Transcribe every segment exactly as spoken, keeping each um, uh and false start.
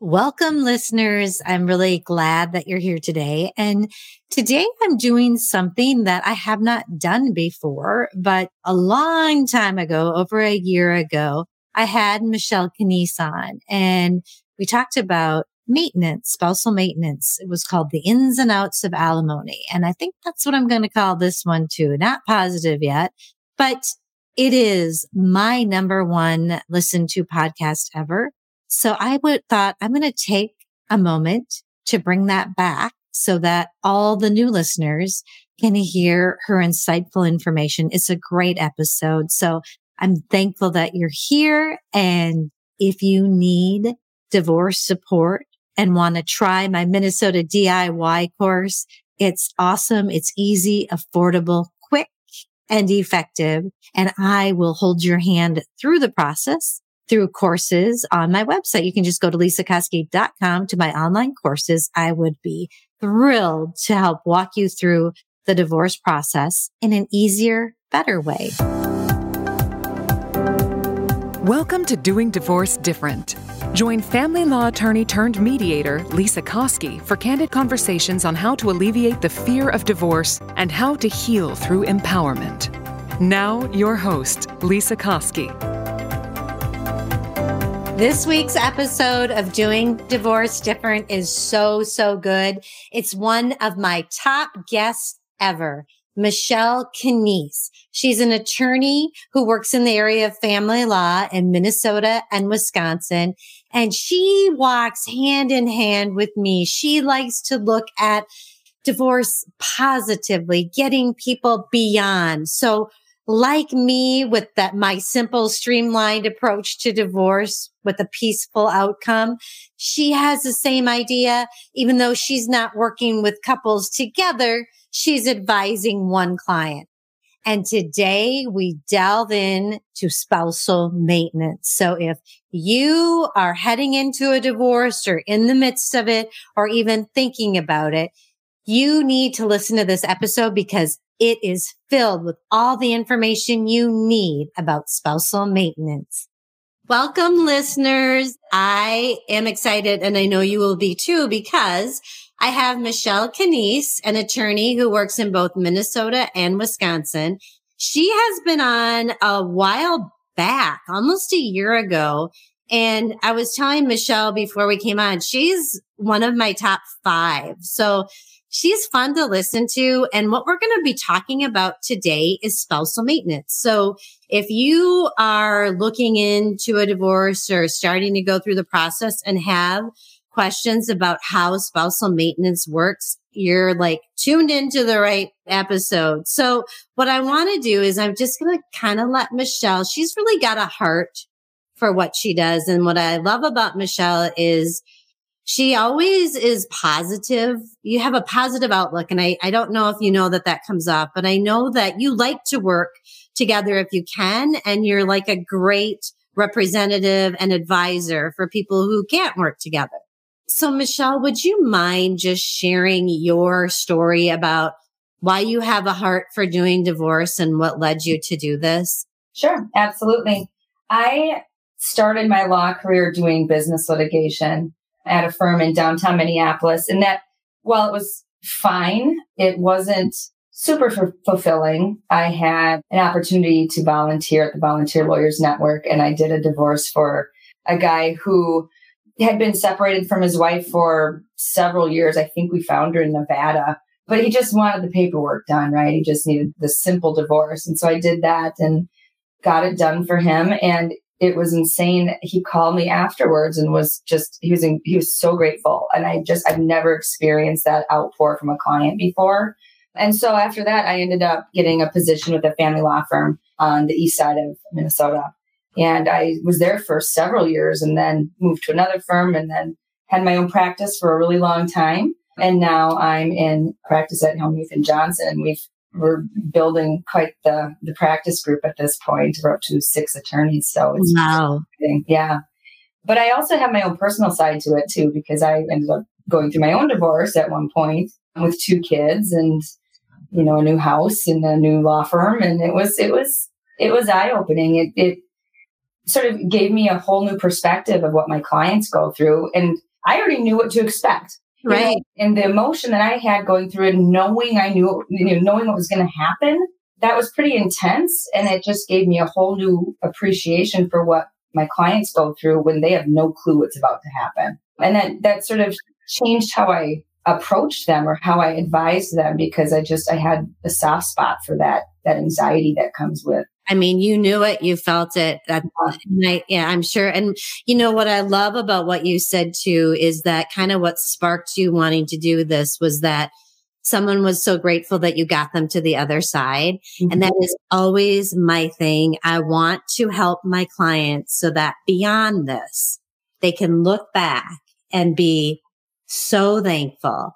Welcome, listeners. I'm really glad that you're here today. And today I'm doing something that I have not done before, but a long time ago, over a year ago, I had Michelle Kniess on, and we talked about maintenance, spousal maintenance. It was called The Ins and Outs of Alimony. And I think that's what I'm going to call this one too. Not positive yet, but it is my number one listened to podcast ever. So I would thought I'm going to take a moment to bring that back so that all the new listeners can hear her insightful information. It's a great episode. So I'm thankful that you're here. And if you need divorce support and want to try my Minnesota D I Y course, it's awesome. It's easy, affordable, quick, and effective. And I will hold your hand through the process. Through courses on my website. You can just go to lisa koski dot com to my online courses. I would be thrilled to help walk you through the divorce process in an easier, better way. Welcome to Doing Divorce Different. Join family law attorney turned mediator Lisa Koski for candid conversations on how to alleviate the fear of divorce and how to heal through empowerment. Now, your host, Lisa Koski. This week's episode of Doing Divorce Different is so, so good. It's one of my top guests ever, Michelle Kniess. She's an attorney who works in the area of family law in Minnesota and Wisconsin, and she walks hand in hand with me. She likes to look at divorce positively, getting people beyond. So like me with that, my simple streamlined approach to divorce with a peaceful outcome. She has the same idea. Even though she's not working with couples together, she's advising one client. And today we delve in to spousal maintenance. So if you are heading into a divorce or in the midst of it, or even thinking about it, you need to listen to this episode because it is filled with all the information you need about spousal maintenance. Welcome, listeners. I am excited, and I know you will be too, because I have Michelle Kniess, an attorney who works in both Minnesota and Wisconsin. She has been on a while back, almost a year ago. And I was telling Michelle before we came on, she's one of my top five. So she's fun to listen to. And what we're going to be talking about today is spousal maintenance. So if you are looking into a divorce or starting to go through the process and have questions about how spousal maintenance works, you're like tuned into the right episode. So what I want to do is I'm just going to kind of let Michelle, she's really got a heart for what she does. And what I love about Michelle is she always is positive. You have a positive outlook. And I, I don't know if you know that that comes off, but I know that you like to work together if you can. And you're like a great representative and advisor for people who can't work together. So Michelle, would you mind just sharing your story about why you have a heart for doing divorce and what led you to do this? Sure. Absolutely. I started my law career doing business litigation at a firm in downtown Minneapolis. And that, while it was fine, it wasn't super f- fulfilling. I had an opportunity to volunteer at the Volunteer Lawyers Network, and I did a divorce for a guy who had been separated from his wife for several years. I think we found her in Nevada, but he just wanted the paperwork done, right? He just needed the simple divorce. And so I did that and got it done for him. And it was insane. He called me afterwards and was just, he was, in, he was so grateful. And I just, I've never experienced that outpour from a client before. And so after that, I ended up getting a position with a family law firm on the east side of Minnesota. And I was there for several years and then moved to another firm and then had my own practice for a really long time. And now I'm in practice at Helmuth and Johnson. And we've, we're building quite the, the practice group at this point. We're up to six attorneys. So it's wow. Yeah. But I also have my own personal side to it too, because I ended up going through my own divorce at one point with two kids and, you know, a new house and a new law firm. And it was, it was, it was eye opening. It, it sort of gave me a whole new perspective of what my clients go through. And I already knew what to expect. Right. And the emotion that I had going through it, knowing I knew, you know, knowing what was going to happen, that was pretty intense. And it just gave me a whole new appreciation for what my clients go through when they have no clue what's about to happen. And that, that sort of changed how I approached them or how I advised them, because I just, I had a soft spot for that, that anxiety that comes with. I mean, you knew it, you felt it. That, I, yeah, I'm sure. And you know, what I love about what you said too, is that kind of what sparked you wanting to do this was that someone was so grateful that you got them to the other side. Mm-hmm. And that is always my thing. I want to help my clients so that beyond this, they can look back and be so thankful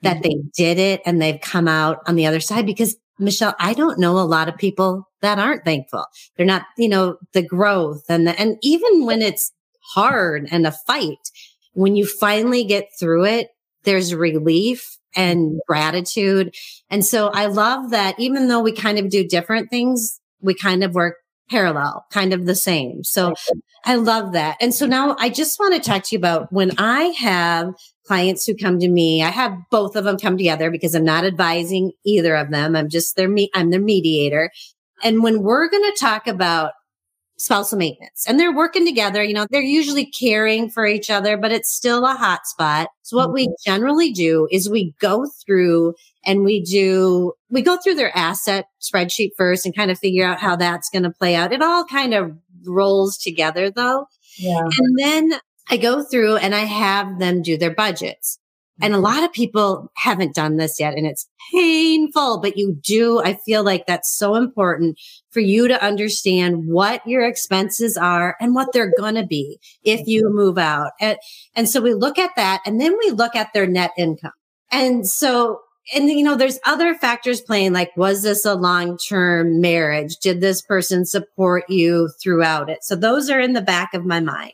that mm-hmm. they did it and they've come out on the other side. Because Michelle, I don't know a lot of people that aren't thankful. They're not, you know, the growth and the, and even when it's hard and a fight, when you finally get through it, there's relief and gratitude. And so I love that even though we kind of do different things, we kind of work parallel, kind of the same. So I love that. And so now I just want to talk to you about when I have clients who come to me, I have both of them come together because I'm not advising either of them. I'm just their, me- I'm their mediator. And when we're going to talk about spousal maintenance and they're working together, you know, they're usually caring for each other, but it's still a hot spot. So what mm-hmm. we generally do is we go through and we do, we go through their asset spreadsheet first and kind of figure out how that's going to play out. It all kind of rolls together though. Yeah. And then I go through and I have them do their budgets. And a lot of people haven't done this yet and it's painful, but you do. I feel like that's so important for you to understand what your expenses are and what they're going to be if you move out. And, and so we look at that and then we look at their net income. And so, and you know, there's other factors playing, like, was this a long-term marriage? Did this person support you throughout it? So those are in the back of my mind.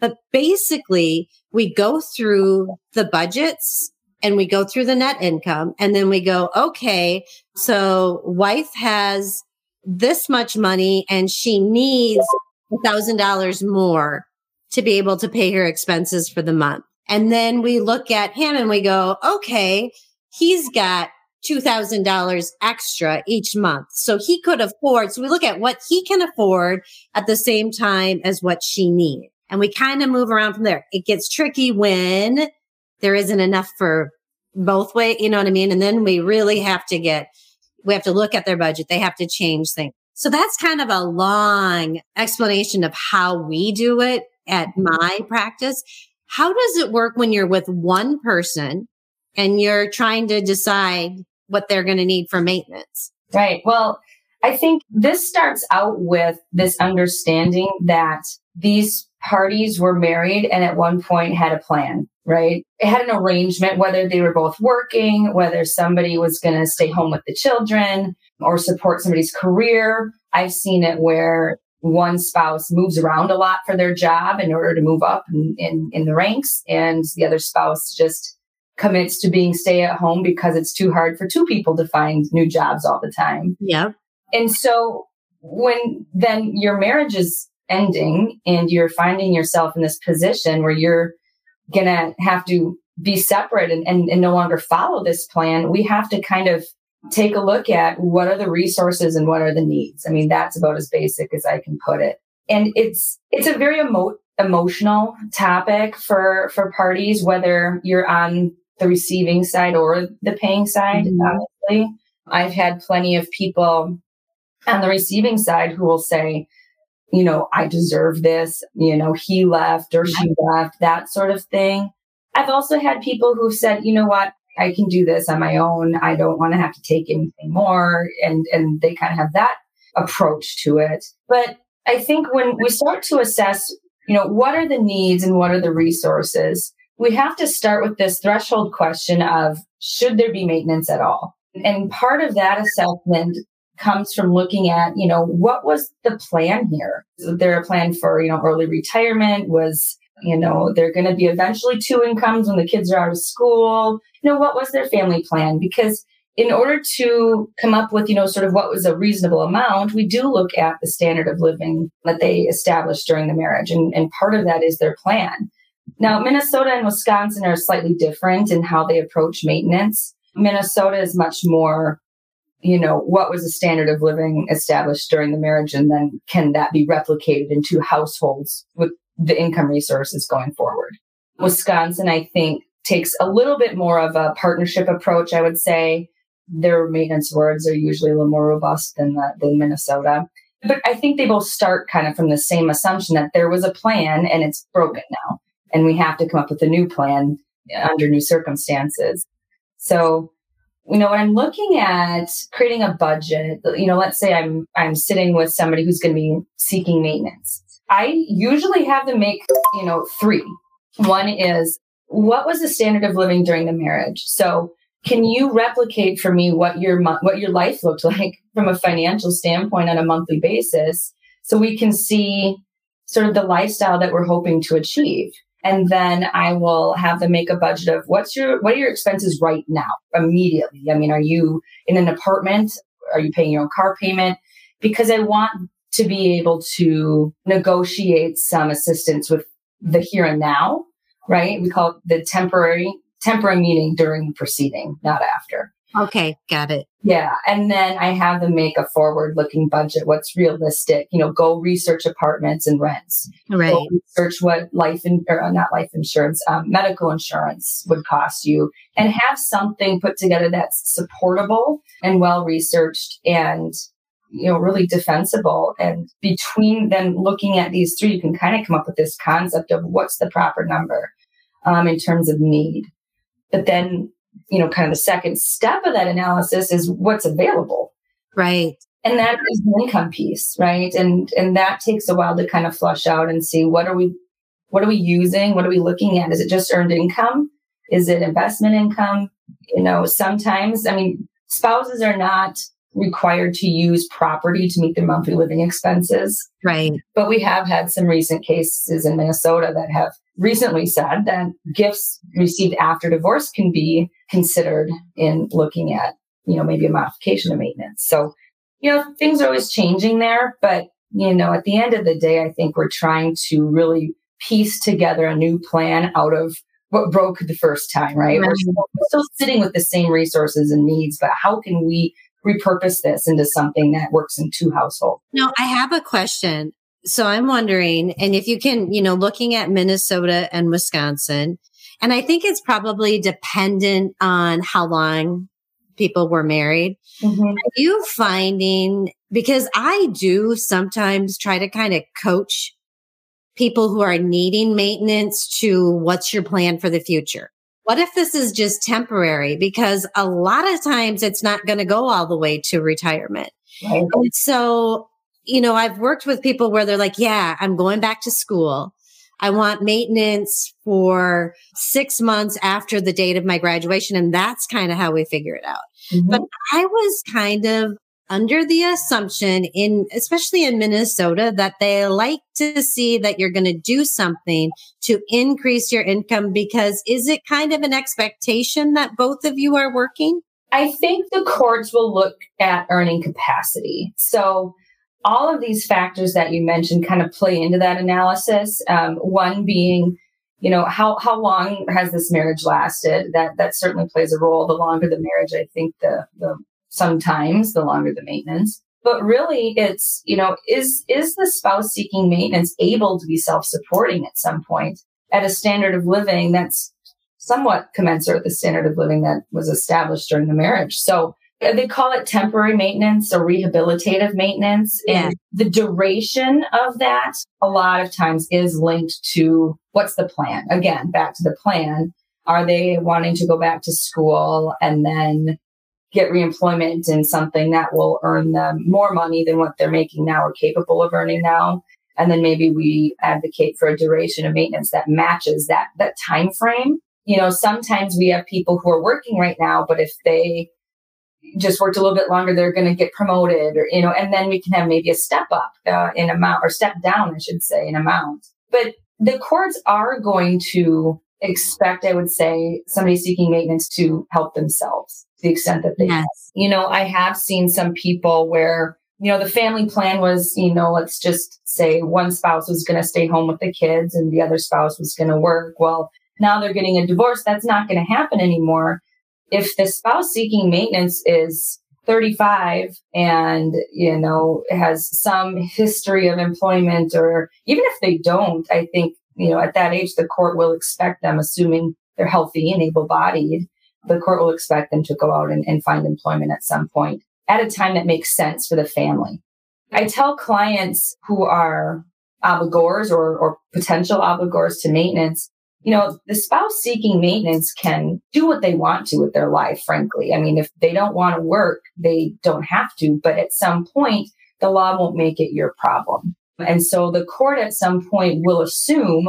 But basically, we go through the budgets and we go through the net income. And then we go, okay, so wife has this much money and she needs one thousand dollars more to be able to pay her expenses for the month. And then we look at him and we go, okay, he's got two thousand dollars extra each month. So he could afford. So we look at what he can afford at the same time as what she needs. And we kind of move around from there. It gets tricky when there isn't enough for both ways, you know what I mean? And then we really have to get, we have to look at their budget. They have to change things. So that's kind of a long explanation of how we do it at my practice. How does it work when you're with one person and you're trying to decide what they're going to need for maintenance? Right. Well, I think this starts out with this understanding that these parties were married and at one point had a plan, right? It had an arrangement, whether they were both working, whether somebody was going to stay home with the children or support somebody's career. I've seen it where one spouse moves around a lot for their job in order to move up in, in, in the ranks, and the other spouse just commits to being stay at home because it's too hard for two people to find new jobs all the time. Yeah. And so when then your marriage is ending and you're finding yourself in this position where you're going to have to be separate and, and, and no longer follow this plan, we have to kind of take a look at what are the resources and what are the needs. I mean, that's about as basic as I can put it. And it's it's a very emo- emotional topic for, for parties, whether you're on the receiving side or the paying side, mm-hmm. obviously. I've had plenty of people on the receiving side who will say, you know, I deserve this, you know, he left or she left, that sort of thing. I've also had people who've said, you know what, I can do this on my own. I don't want to have to take anything more. And, and they kind of have that approach to it. But I think when we start to assess, you know, what are the needs and what are the resources, we have to start with this threshold question of, should there be maintenance at all? And part of that assessment comes from looking at, you know, what was the plan here? Was there a plan for, you know, early retirement? Was, you know, there going to be eventually two incomes when the kids are out of school? You know, what was their family plan? Because in order to come up with, you know, sort of what was a reasonable amount, we do look at the standard of living that they established during the marriage. And, and part of that is their plan. Now, Minnesota and Wisconsin are slightly different in how they approach maintenance. Minnesota is much more, you know, what was the standard of living established during the marriage? And then can that be replicated into households with the income resources going forward? Wisconsin, I think, takes a little bit more of a partnership approach, I would say. Their maintenance words are usually a little more robust than the, than Minnesota. But I think they both start kind of from the same assumption that there was a plan and it's broken now. And we have to come up with a new plan under new circumstances. So, you know, when I'm looking at creating a budget, you know, let's say I'm I'm sitting with somebody who's going to be seeking maintenance. I usually have them make, you know, three. One is, what was the standard of living during the marriage? So, can you replicate for me what your what your life looked like from a financial standpoint on a monthly basis, so we can see sort of the lifestyle that we're hoping to achieve? And then I will have them make a budget of what's your what are your expenses right now, immediately. I mean, are you in an apartment? Are you paying your own car payment? Because I want to be able to negotiate some assistance with the here and now, right? We call it the temporary, temporary meaning during the proceeding, not after. Okay, got it. Yeah. And then I have them make a forward-looking budget. What's realistic? You know, go research apartments and rents. Right. Go research what life, in, or not life insurance, um, medical insurance would cost you, and have something put together that's supportable and well-researched and, you know, really defensible. And between them looking at these three, you can kind of come up with this concept of what's the proper number um, in terms of need. But then, you know, kind of the second step of that analysis is what's available. Right. And that is the income piece, right? And and that takes a while to kind of flush out and see what are we what are we using? What are we looking at? Is it just earned income? Is it investment income? You know, sometimes, I mean, spouses are not required to use property to meet their monthly living expenses. Right. But we have had some recent cases in Minnesota that have recently said that gifts received after divorce can be considered in looking at, you know, maybe a modification of maintenance. So, you know, things are always changing there. But, you know, at the end of the day, I think we're trying to really piece together a new plan out of what broke the first time, right? Mm-hmm. We're still sitting with the same resources and needs, but how can we repurpose this into something that works in two households? Now, I have a question. So I'm wondering, and if you can, you know, looking at Minnesota and Wisconsin, and I think it's probably dependent on how long people were married. Mm-hmm. Are you finding, because I do sometimes try to kind of coach people who are needing maintenance to what's your plan for the future? What if this is just temporary? Because a lot of times it's not going to go all the way to retirement. Right. And so, you know, I've worked with people where they're like, yeah, I'm going back to school. I want maintenance for six months after the date of my graduation. And that's kind of how we figure it out. Mm-hmm. But I was kind of under the assumption, in especially in Minnesota, that they like to see that you're going to do something to increase your income, because is it kind of an expectation that both of you are working? I think the courts will look at earning capacity. So all of these factors that you mentioned kind of play into that analysis. Um, one being, you know, how how long has this marriage lasted? That that certainly plays a role. The longer the marriage, I think the the sometimes the longer the maintenance. But really, it's, you know, is is the spouse seeking maintenance able to be self-supporting at some point at a standard of living that's somewhat commensurate with the standard of living that was established during the marriage? So they call it temporary maintenance or rehabilitative maintenance. Yeah. And the duration of that a lot of times is linked to what's the plan. Again, back to the plan. Are they wanting to go back to school and then get reemployment in something that will earn them more money than what they're making now or capable of earning now? And then maybe we advocate for a duration of maintenance that matches that, that time frame. You know, sometimes we have people who are working right now, but if they just worked a little bit longer, they're going to get promoted or, you know, and then we can have maybe a step up uh, in amount or step down, I should say, in amount. But the courts are going to expect, I would say, somebody seeking maintenance to help themselves to the extent that they yes. can. You know, I have seen some people where, you know, the family plan was, you know, let's just say one spouse was going to stay home with the kids and the other spouse was going to work. Well, now they're getting a divorce. That's not going to happen anymore. If the spouse seeking maintenance is thirty-five and, you know, has some history of employment, or even if they don't, I think, you know, at that age, the court will expect them, assuming they're healthy and able-bodied, the court will expect them to go out and, and find employment at some point at a time that makes sense for the family. I tell clients who are obligors or, or potential obligors to maintenance, you know, the spouse seeking maintenance can do what they want to with their life, frankly. I mean, if they don't want to work, they don't have to. But at some point, the law won't make it your problem. And so the court at some point will assume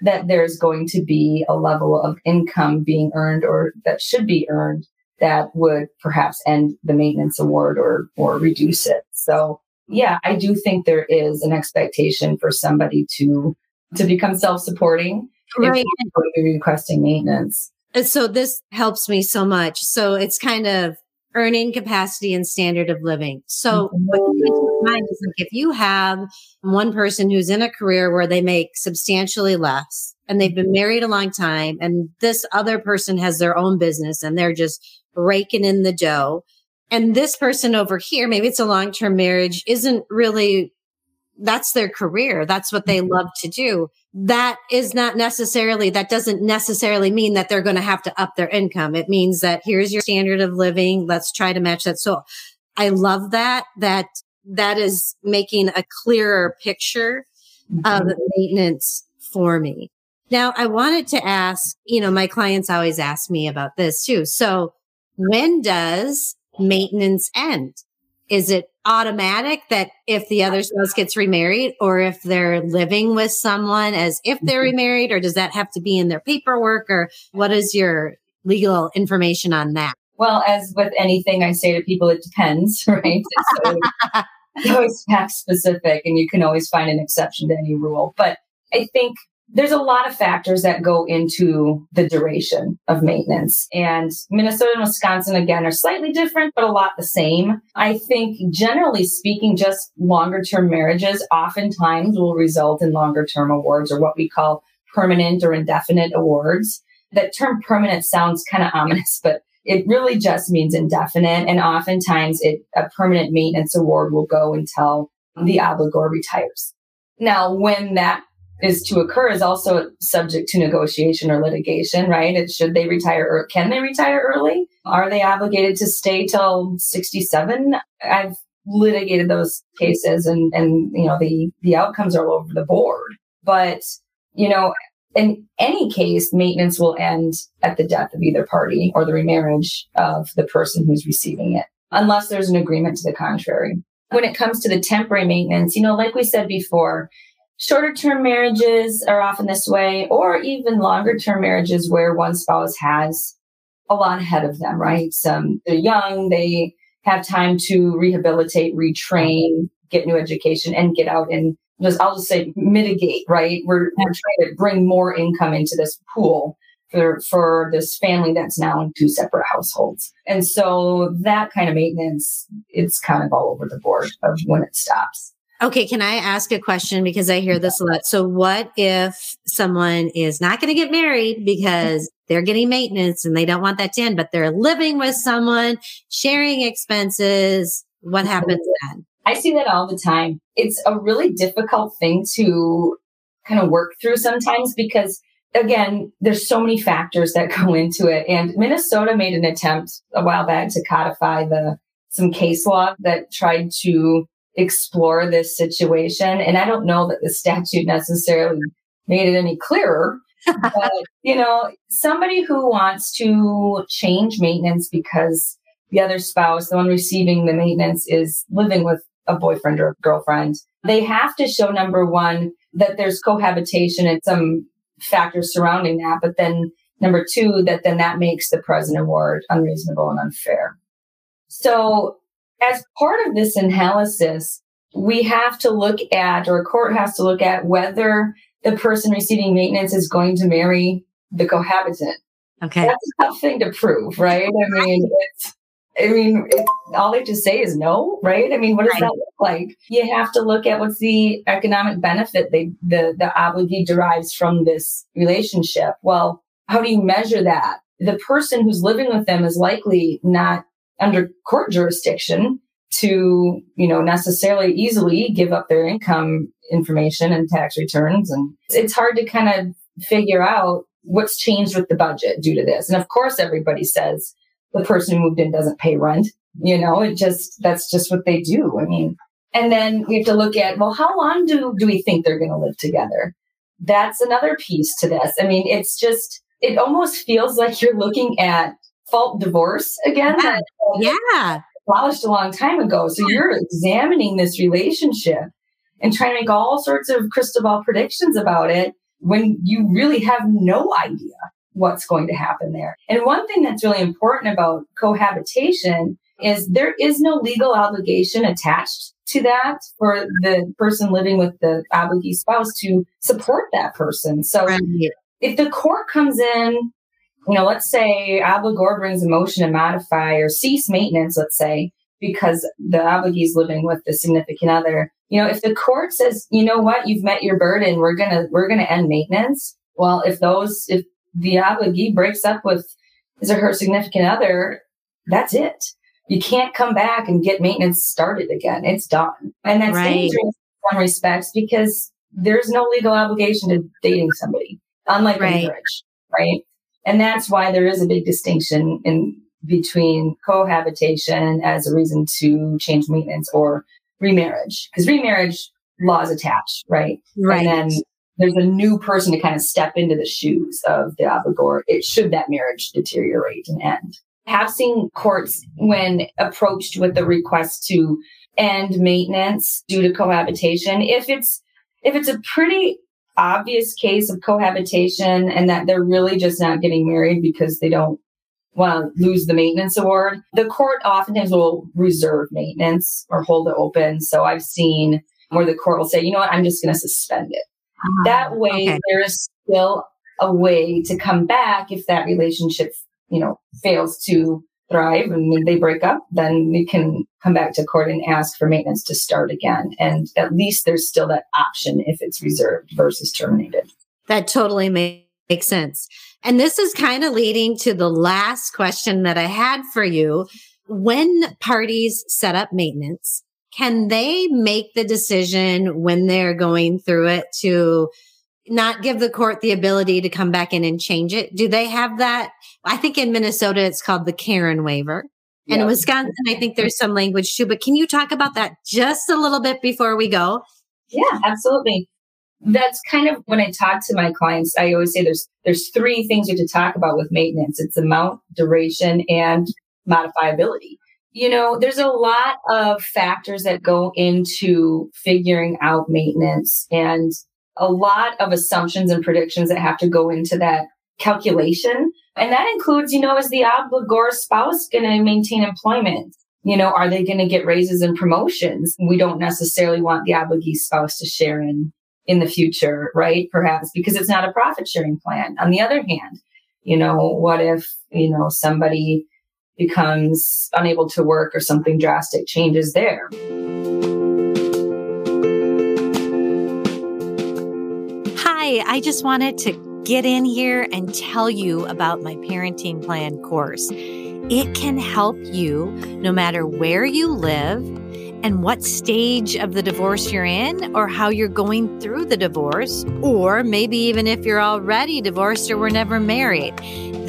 that there's going to be a level of income being earned or that should be earned that would perhaps end the maintenance award or or reduce it. So, yeah, I do think there is an expectation for somebody to to become self-supporting. Right. Requesting maintenance. So this helps me so much. So it's kind of earning capacity and standard of living. So mm-hmm. what you need to mind is like if you have one person who's in a career where they make substantially less and they've been married a long time and this other person has their own business and they're just raking in the dough. And this person over here, maybe it's a long-term marriage, isn't really... That's their career. That's what they love to do. That is not necessarily, that doesn't necessarily mean that they're going to have to up their income. It means that here's your standard of living. Let's try to match that. So I love that, that that is making a clearer picture mm-hmm. of maintenance for me. Now I wanted to ask, you know, my clients always ask me about this too. So when does maintenance end? Is it automatic that if the other spouse gets remarried or if they're living with someone as if they're remarried, or does that have to be in their paperwork, or what is your legal information on that? Well, as with anything I say to people, it depends, right? So it's always fact specific and you can always find an exception to any rule. But I think there's a lot of factors that go into the duration of maintenance. And Minnesota and Wisconsin, again, are slightly different, but a lot the same. I think generally speaking, just longer-term marriages oftentimes will result in longer-term awards, or what we call permanent or indefinite awards. That term permanent sounds kind of ominous, but it really just means indefinite. And oftentimes it, a permanent maintenance award will go until the obligor retires. Now, when that is to occur is also subject to negotiation or litigation, right? It, should they retire or can they retire early? Are they obligated to stay till sixty-seven? I've litigated those cases and, and, you know, the, the outcomes are all over the board, but, you know, in any case, maintenance will end at the death of either party or the remarriage of the person who's receiving it, unless there's an agreement to the contrary. When it comes to the temporary maintenance, you know, like we said before, shorter-term marriages are often this way, or even longer-term marriages where one spouse has a lot ahead of them, right? Some, they're young, they have time to rehabilitate, retrain, get new education, and get out and just, I'll just say mitigate, right? We're, we're trying to bring more income into this pool for, for this family that's now in two separate households. And so that kind of maintenance, it's kind of all over the board of when it stops. Okay. Can I ask a question? Because I hear this a lot. So what if someone is not going to get married because they're getting maintenance and they don't want that to end, but they're living with someone, sharing expenses? What happens then? I see that all the time. It's a really difficult thing to kind of work through sometimes because, again, there's so many factors that go into it. And Minnesota made an attempt a while back to codify the some case law that tried to explore this situation. And I don't know that the statute necessarily made it any clearer, but you know, somebody who wants to change maintenance because the other spouse, the one receiving the maintenance, is living with a boyfriend or girlfriend, they have to show, number one, that there's cohabitation and some factors surrounding that. But then number two, that then that makes the present award unreasonable and unfair. So as part of this analysis, we have to look at, or a court has to look at, whether the person receiving maintenance is going to marry the cohabitant. Okay. That's a tough thing to prove, right? I mean, it's, I mean, it's, all they just say is no, right? I mean, what does right. that look like? You have to look at what's the economic benefit they, the, the obligee derives from this relationship. Well, how do you measure that? The person who's living with them is likely not under court jurisdiction to, you know, necessarily easily give up their income information and tax returns. And it's hard to kind of figure out what's changed with the budget due to this. And of course, everybody says the person who moved in doesn't pay rent. You know, it just, that's just what they do. I mean, and then we have to look at, well, how long do, do we think they're going to live together? That's another piece to this. I mean, it's just, it almost feels like you're looking at fault divorce again. Yeah. Like, yeah. abolished a long time ago. So you're examining this relationship and trying to make all sorts of crystal ball predictions about it when you really have no idea what's going to happen there. And one thing that's really important about cohabitation is there is no legal obligation attached to that for the person living with the obligee spouse to support that person. So right. if the court comes in, you know, let's say obligor brings a motion to modify or cease maintenance, let's say, because the obligee is living with the significant other. You know, if the court says, you know what, you've met your burden, we're going to, we're going to end maintenance. Well, if those, if the obligee breaks up with his or her significant other, that's it. You can't come back and get maintenance started again. It's done. And that's right. dangerous in some respects because there's no legal obligation to dating somebody, unlike right. marriage, right? And that's why there is a big distinction in between cohabitation as a reason to change maintenance or remarriage, because remarriage laws attach, right? Right. And then there's a new person to kind of step into the shoes of the obligor. It should that marriage deteriorate and end. I have seen courts, when approached with the request to end maintenance due to cohabitation, if it's if it's a pretty obvious case of cohabitation and that they're really just not getting married because they don't want to lose the maintenance award, the court oftentimes will reserve maintenance or hold it open. So I've seen where the court will say, you know what, I'm just going to suspend it. Uh, that way, okay. there is still a way to come back if that relationship, you know, fails to thrive and they break up, then they can come back to court and ask for maintenance to start again. And at least there's still that option if it's reserved versus terminated. That totally makes sense. And this is kind of leading to the last question that I had for you. When parties set up maintenance, can they make the decision when they're going through it to not give the court the ability to come back in and change it? Do they have that? I think in Minnesota, it's called the Karen waiver. And yeah. in Wisconsin, I think there's some language too. But can you talk about that just a little bit before we go? Yeah, absolutely. That's kind of when I talk to my clients, I always say there's there's three things you have to talk about with maintenance. It's amount, duration, and modifiability. You know, there's a lot of factors that go into figuring out maintenance and a lot of assumptions and predictions that have to go into that calculation. And that includes, you know, is the obligor spouse going to maintain employment? You know, are they going to get raises and promotions? We don't necessarily want the obligee spouse to share in in the future, right? Perhaps because it's not a profit sharing plan. On the other hand, you know, what if, you know, somebody becomes unable to work or something drastic changes there. Hi, I just wanted to get in here and tell you about my parenting plan course. It can help you no matter where you live and what stage of the divorce you're in or how you're going through the divorce, or maybe even if you're already divorced or were never married.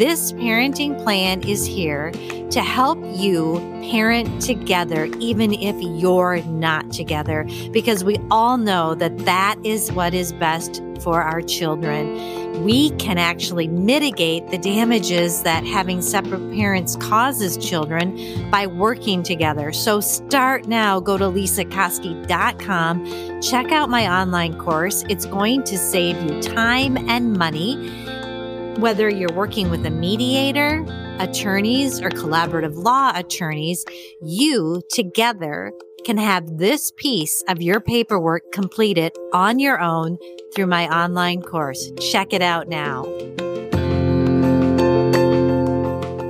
This parenting plan is here to help you parent together, even if you're not together, because we all know that that is what is best for our children. We can actually mitigate the damages that having separate parents causes children by working together. So start now. Go to lisa koski dot com. Check out my online course. It's going to save you time and money, whether you're working with a mediator, attorneys, or collaborative law attorneys. You together can have this piece of your paperwork completed on your own through my online course. Check it out now.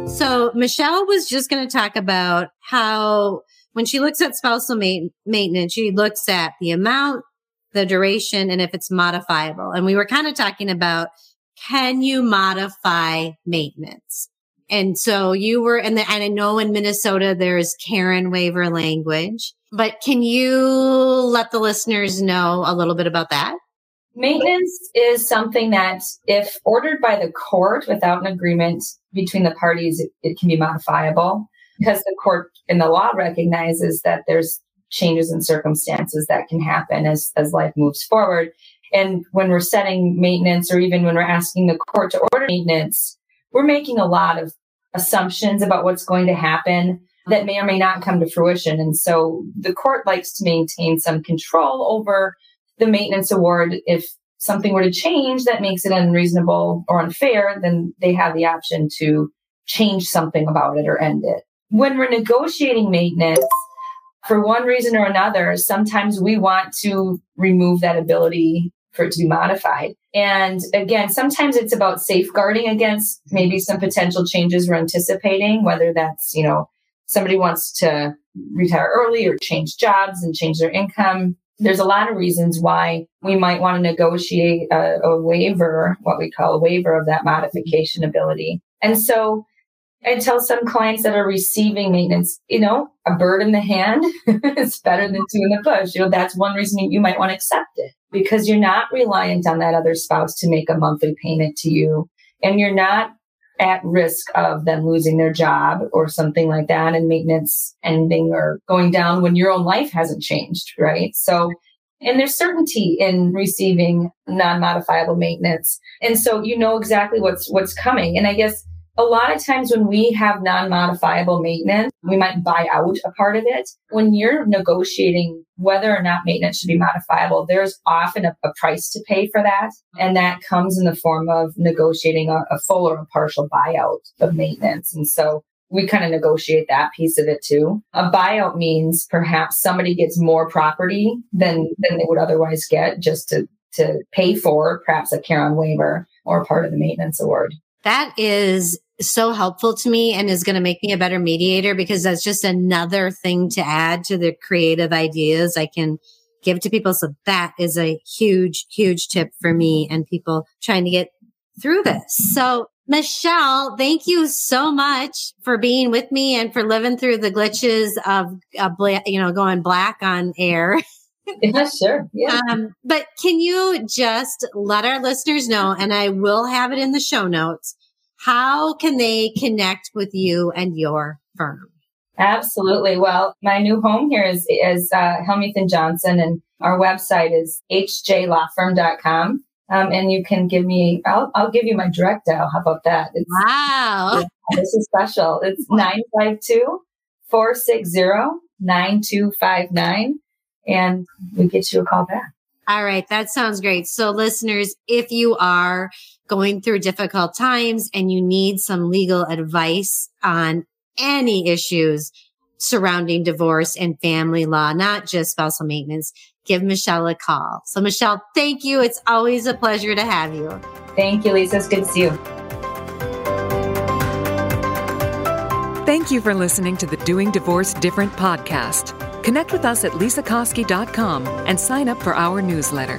So Michelle was just going to talk about how when she looks at spousal ma- maintenance, she looks at the amount, the duration, and if it's modifiable. And we were kind of talking about, can you modify maintenance? And so you were, and I know in Minnesota, there's Karen waiver language, but can you let the listeners know a little bit about that? Maintenance is something that if ordered by the court without an agreement between the parties, it, it can be modifiable because the court in the law recognizes that there's changes in circumstances that can happen as, as life moves forward. And when we're setting maintenance, or even when we're asking the court to order maintenance, we're making a lot of assumptions about what's going to happen that may or may not come to fruition. And so the court likes to maintain some control over the maintenance award. If something were to change that makes it unreasonable or unfair, then they have the option to change something about it or end it. When we're negotiating maintenance, for one reason or another, sometimes we want to remove that ability for it to be modified. And again, sometimes it's about safeguarding against maybe some potential changes we're anticipating, whether that's, you know, somebody wants to retire early or change jobs and change their income. There's a lot of reasons why we might want to negotiate a, a waiver, what we call a waiver of that modification ability. And so I tell some clients that are receiving maintenance, you know, a bird in the hand is better than two in the bush. You know, that's one reason you might want to accept it, because you're not reliant on that other spouse to make a monthly payment to you. And you're not at risk of them losing their job or something like that, and maintenance ending or going down when your own life hasn't changed, right? So, and there's certainty in receiving non-modifiable maintenance. And so you know exactly what's what's coming. And I guess a lot of times when we have non-modifiable maintenance, we might buy out a part of it. When you're negotiating whether or not maintenance should be modifiable, there's often a, a price to pay for that. And that comes in the form of negotiating a, a full or a partial buyout of maintenance. And so we kind of negotiate that piece of it too. A buyout means perhaps somebody gets more property than, than they would otherwise get just to, to pay for perhaps a Karen waiver or part of the maintenance award. That is so helpful to me and is going to make me a better mediator, because that's just another thing to add to the creative ideas I can give to people. So that is a huge, huge tip for me and people trying to get through this. So Michelle, thank you so much for being with me and for living through the glitches of, of you know, going black on air. Yeah, sure. Yeah. Um, but can you just let our listeners know, and I will have it in the show notes, how can they connect with you and your firm? Absolutely. Well, my new home here is, is uh, Helmuth and Johnson, and our website is h j law firm dot com. Um, and you can give me, I'll, I'll give you my direct dial. How about that? It's, wow. This is special. It's nine five two, four six zero, nine two five nine. And we get you a call back. All right. That sounds great. So listeners, if you are going through difficult times and you need some legal advice on any issues surrounding divorce and family law, not just spousal maintenance, give Michelle a call. So Michelle, thank you. It's always a pleasure to have you. Thank you, Lisa. It's good to see you. Thank you for listening to the Doing Divorce Different podcast. Connect with us at lisa koski dot com and sign up for our newsletter.